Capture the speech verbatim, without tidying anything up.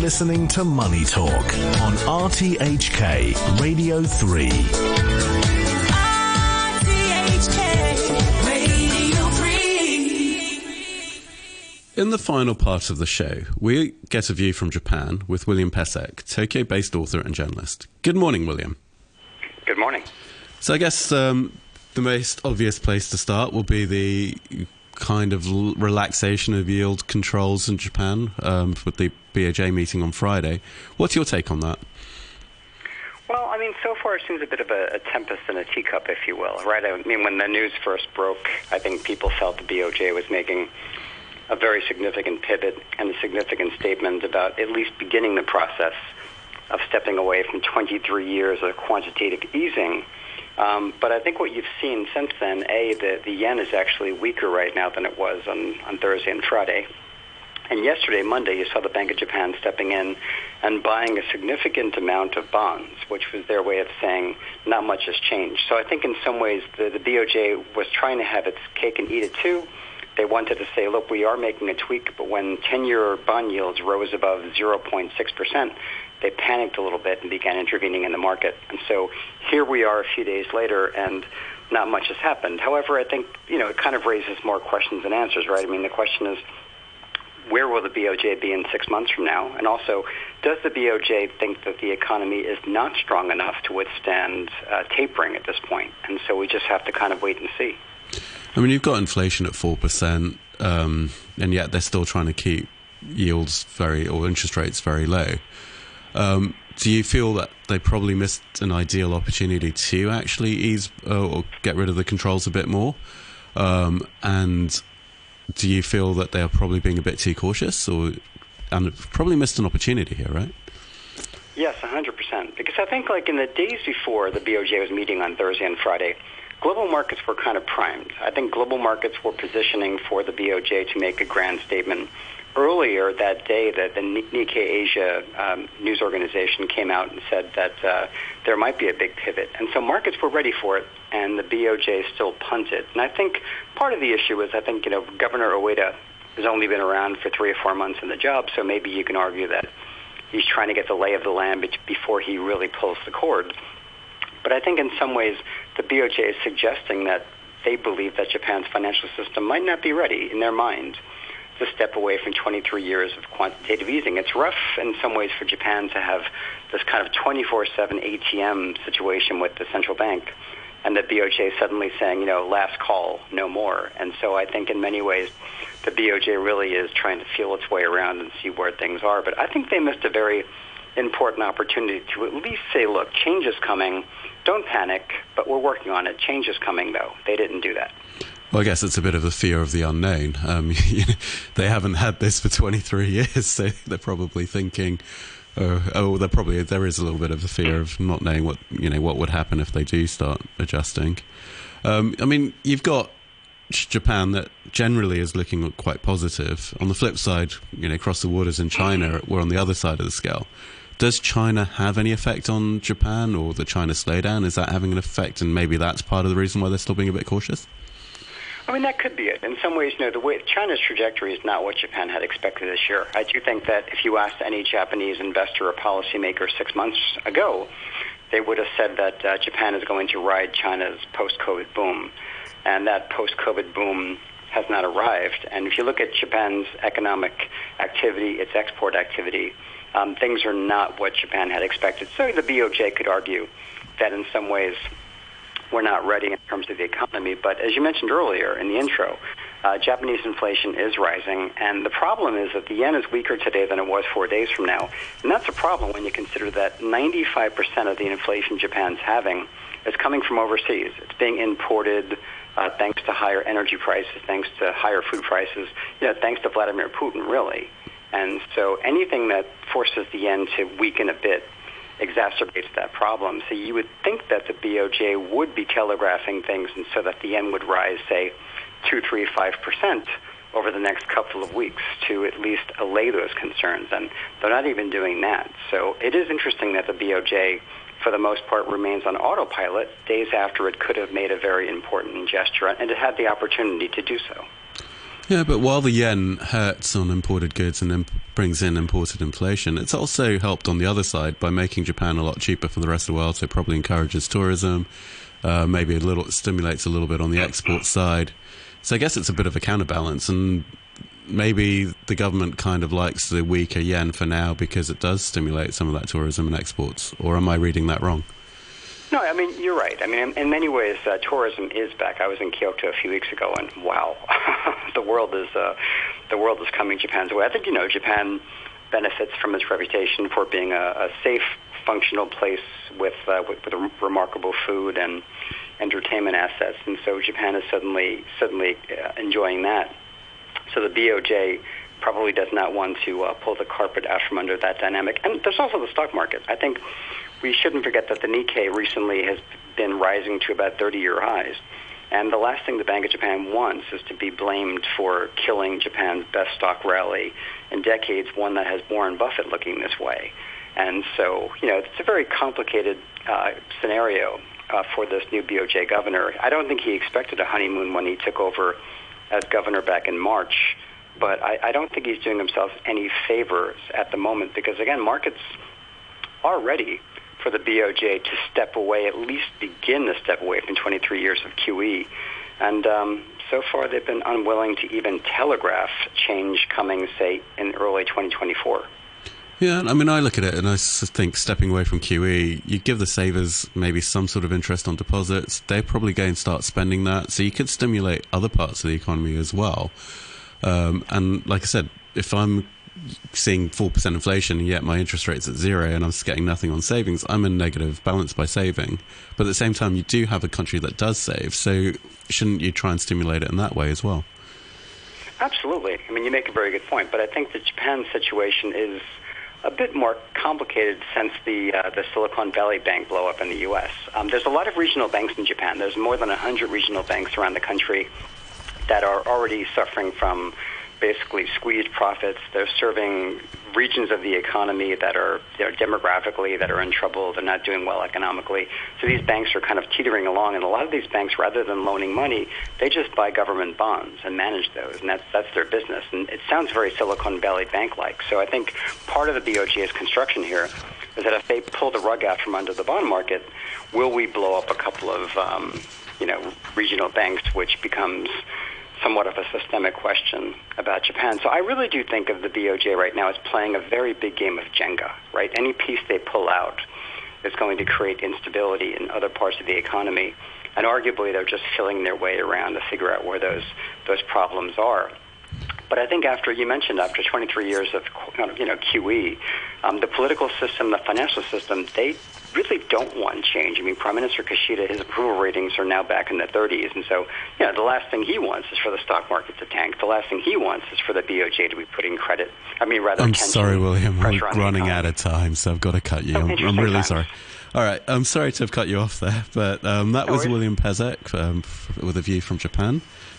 listening to Money Talk on R T H K Radio three. R T H K Radio three. In the final part of the show, we get a view from Japan with William Pesek, Tokyo-based author and journalist. Good morning, William. Good morning. So I guess um, the most obvious place to start will be the kind of relaxation of yield controls in Japan um, with the B O J meeting on Friday. What's your take on that? Well, I mean, so far it seems a bit of a, a tempest in a teacup, if you will, right? I mean, when the news first broke, I think people felt the B O J was making a very significant pivot and a significant statement about at least beginning the process of stepping away from twenty-three years of quantitative easing. Um, but I think what you've seen since then, A, the, the yen is actually weaker right now than it was on, on Thursday and Friday. And yesterday, Monday, you saw the Bank of Japan stepping in and buying a significant amount of bonds, which was their way of saying not much has changed. So I think in some ways the, the B O J was trying to have its cake and eat it too. They wanted to say, look, we are making a tweak, but when ten-year bond yields rose above zero point six percent, they panicked a little bit and began intervening in the market. And so here we are a few days later, and not much has happened. However, I think, you know, it kind of raises more questions than answers, right? I mean, the question is, where will the B O J be in six months from now? And also, does the B O J think that the economy is not strong enough to withstand uh, tapering at this point? And so we just have to kind of wait and see. I mean, you've got inflation at four percent, um, and yet they're still trying to keep yields very, or interest rates very low. Um, do you feel that they probably missed an ideal opportunity to actually ease uh, or get rid of the controls a bit more? Um, and do you feel that they are probably being a bit too cautious, or and probably missed an opportunity here, right? Yes, one hundred percent. Because I think like in the days before the B O J was meeting on Thursday and Friday, global markets were kind of primed. I think global markets were positioning for the B O J to make a grand statement. Earlier that day, the, the Nikkei Asia um, news organization came out and said that uh, there might be a big pivot. And so markets were ready for it, and the B O J still punted. And I think part of the issue is I think, you know, Governor Ueda has only been around for three or four months in the job, so maybe you can argue that he's trying to get the lay of the land before he really pulls the cord. But I think in some ways the B O J is suggesting that they believe that Japan's financial system might not be ready in their mind to step away from twenty-three years of quantitative easing. It's rough in some ways for Japan to have this kind of twenty-four seven A T M situation with the central bank and the B O J suddenly saying, you know, last call, no more. And so I think in many ways the B O J really is trying to feel its way around and see where things are. But I think they missed a very important opportunity to at least say, look, change is coming. Don't panic, but we're working on it. Change is coming, though. They didn't do that. Well, I guess it's a bit of a fear of the unknown. Um, you know, they haven't had this for twenty-three years, so they're probably thinking, uh, "Oh, there probably there is a little bit of a fear of not knowing what you know what would happen if they do start adjusting." Um, I mean, you've got Japan that generally is looking quite positive. On the flip side, you know, across the waters in China, we're on the other side of the scale. Does China have any effect on Japan or the China slowdown? Is that having an effect, and maybe that's part of the reason why they're still being a bit cautious? I mean, that could be it. In some ways, you know, the way China's trajectory is not what Japan had expected this year. I do think that if you asked any Japanese investor or policymaker six months ago, they would have said that uh, Japan is going to ride China's post-COVID boom. And that post-COVID boom has not arrived. And if you look at Japan's economic activity, its export activity, um, things are not what Japan had expected. So the B O J could argue that in some ways we're not ready in terms of the economy. But as you mentioned earlier in the intro, uh, Japanese inflation is rising. And the problem is that the yen is weaker today than it was four days from now. And that's a problem when you consider that ninety-five percent of the inflation Japan's having is coming from overseas. It's being imported uh, thanks to higher energy prices, thanks to higher food prices, you know, thanks to Vladimir Putin, really. And so anything that forces the yen to weaken a bit exacerbates that problem. So you would think that the B O J would be telegraphing things and so that the yen would rise, say, two, three, five percent over the next couple of weeks to at least allay those concerns. And they're not even doing that. So it is interesting that the B O J, for the most part, remains on autopilot days after it could have made a very important gesture, and it had the opportunity to do so. Yeah, but while the yen hurts on imported goods and imp- brings in imported inflation. It's also helped on the other side by making Japan a lot cheaper for the rest of the world, so it probably encourages tourism, uh, maybe a little, stimulates a little bit on the export side. So I guess it's a bit of a counterbalance, and maybe the government kind of likes the weaker yen for now because it does stimulate some of that tourism and exports, or am I reading that wrong? No, I mean, you're right. I mean, in many ways, uh, tourism is back. I was in Kyoto a few weeks ago, and wow, the world is uh, the world is coming Japan's way. I think, you know, Japan benefits from its reputation for being a, a safe, functional place with, uh, with with remarkable food and entertainment assets, and so Japan is suddenly suddenly uh, enjoying that. So the B O J probably does not want to uh, pull the carpet out from under that dynamic. And there's also the stock market. I think we shouldn't forget that the Nikkei recently has been rising to about thirty-year highs. And the last thing the Bank of Japan wants is to be blamed for killing Japan's best stock rally in decades, one that has Warren Buffett looking this way. And so, you know, it's a very complicated uh, scenario uh, for this new B O J governor. I don't think he expected a honeymoon when he took over as governor back in March, but I, I don't think he's doing himself any favors at the moment because, again, markets are ready for the B O J to step away, at least begin to step away from twenty-three years of Q E. And um, so far they've been unwilling to even telegraph change coming, say, in early twenty twenty-four. Yeah, I mean, I look at it and I think stepping away from Q E, you give the savers maybe some sort of interest on deposits. They're probably going to start spending that. So you could stimulate other parts of the economy as well. Um, and like I said, if I'm seeing four percent inflation, yet my interest rate's at zero and I'm getting nothing on savings, I'm in negative balance by saving. But at the same time, you do have a country that does save. So shouldn't you try and stimulate it in that way as well? Absolutely. I mean, you make a very good point. But I think the Japan situation is a bit more complicated since the uh, the Silicon Valley Bank blow-up in the U S. Um, there's a lot of regional banks in Japan. There's more than one hundred regional banks around the country that are already suffering from basically squeezed profits. They're serving regions of the economy that are, you know, demographically that are in trouble. They're not doing well economically. So these banks are kind of teetering along, and a lot of these banks, rather than loaning money, they just buy government bonds and manage those, and that's that's their business. And it sounds very Silicon Valley Bank-like. So I think part of the B O J's construction here is that if they pull the rug out from under the bond market, will we blow up a couple of um, you know regional banks, which becomes somewhat of a systemic question about Japan. So I really do think of the B O J right now as playing a very big game of Jenga, right? Any piece they pull out is going to create instability in other parts of the economy. And arguably, they're just filling their way around to figure out where those those problems are. But I think after, you mentioned, after twenty-three years of you know Q E, um, the political system, the financial system, they really don't want change. I mean, Prime Minister Kishida, his approval ratings are now back in the thirties. And so, you know, the last thing he wants is for the stock market to tank. The last thing he wants is for the B O J to be putting credit. I mean, rather I'm tension, sorry, William. I'm running out of time, so I've got to cut you. Oh, I'm, I'm really times. sorry. All right. I'm sorry to have cut you off there, but um, that no was worries. William Pesek um, with a view from Japan.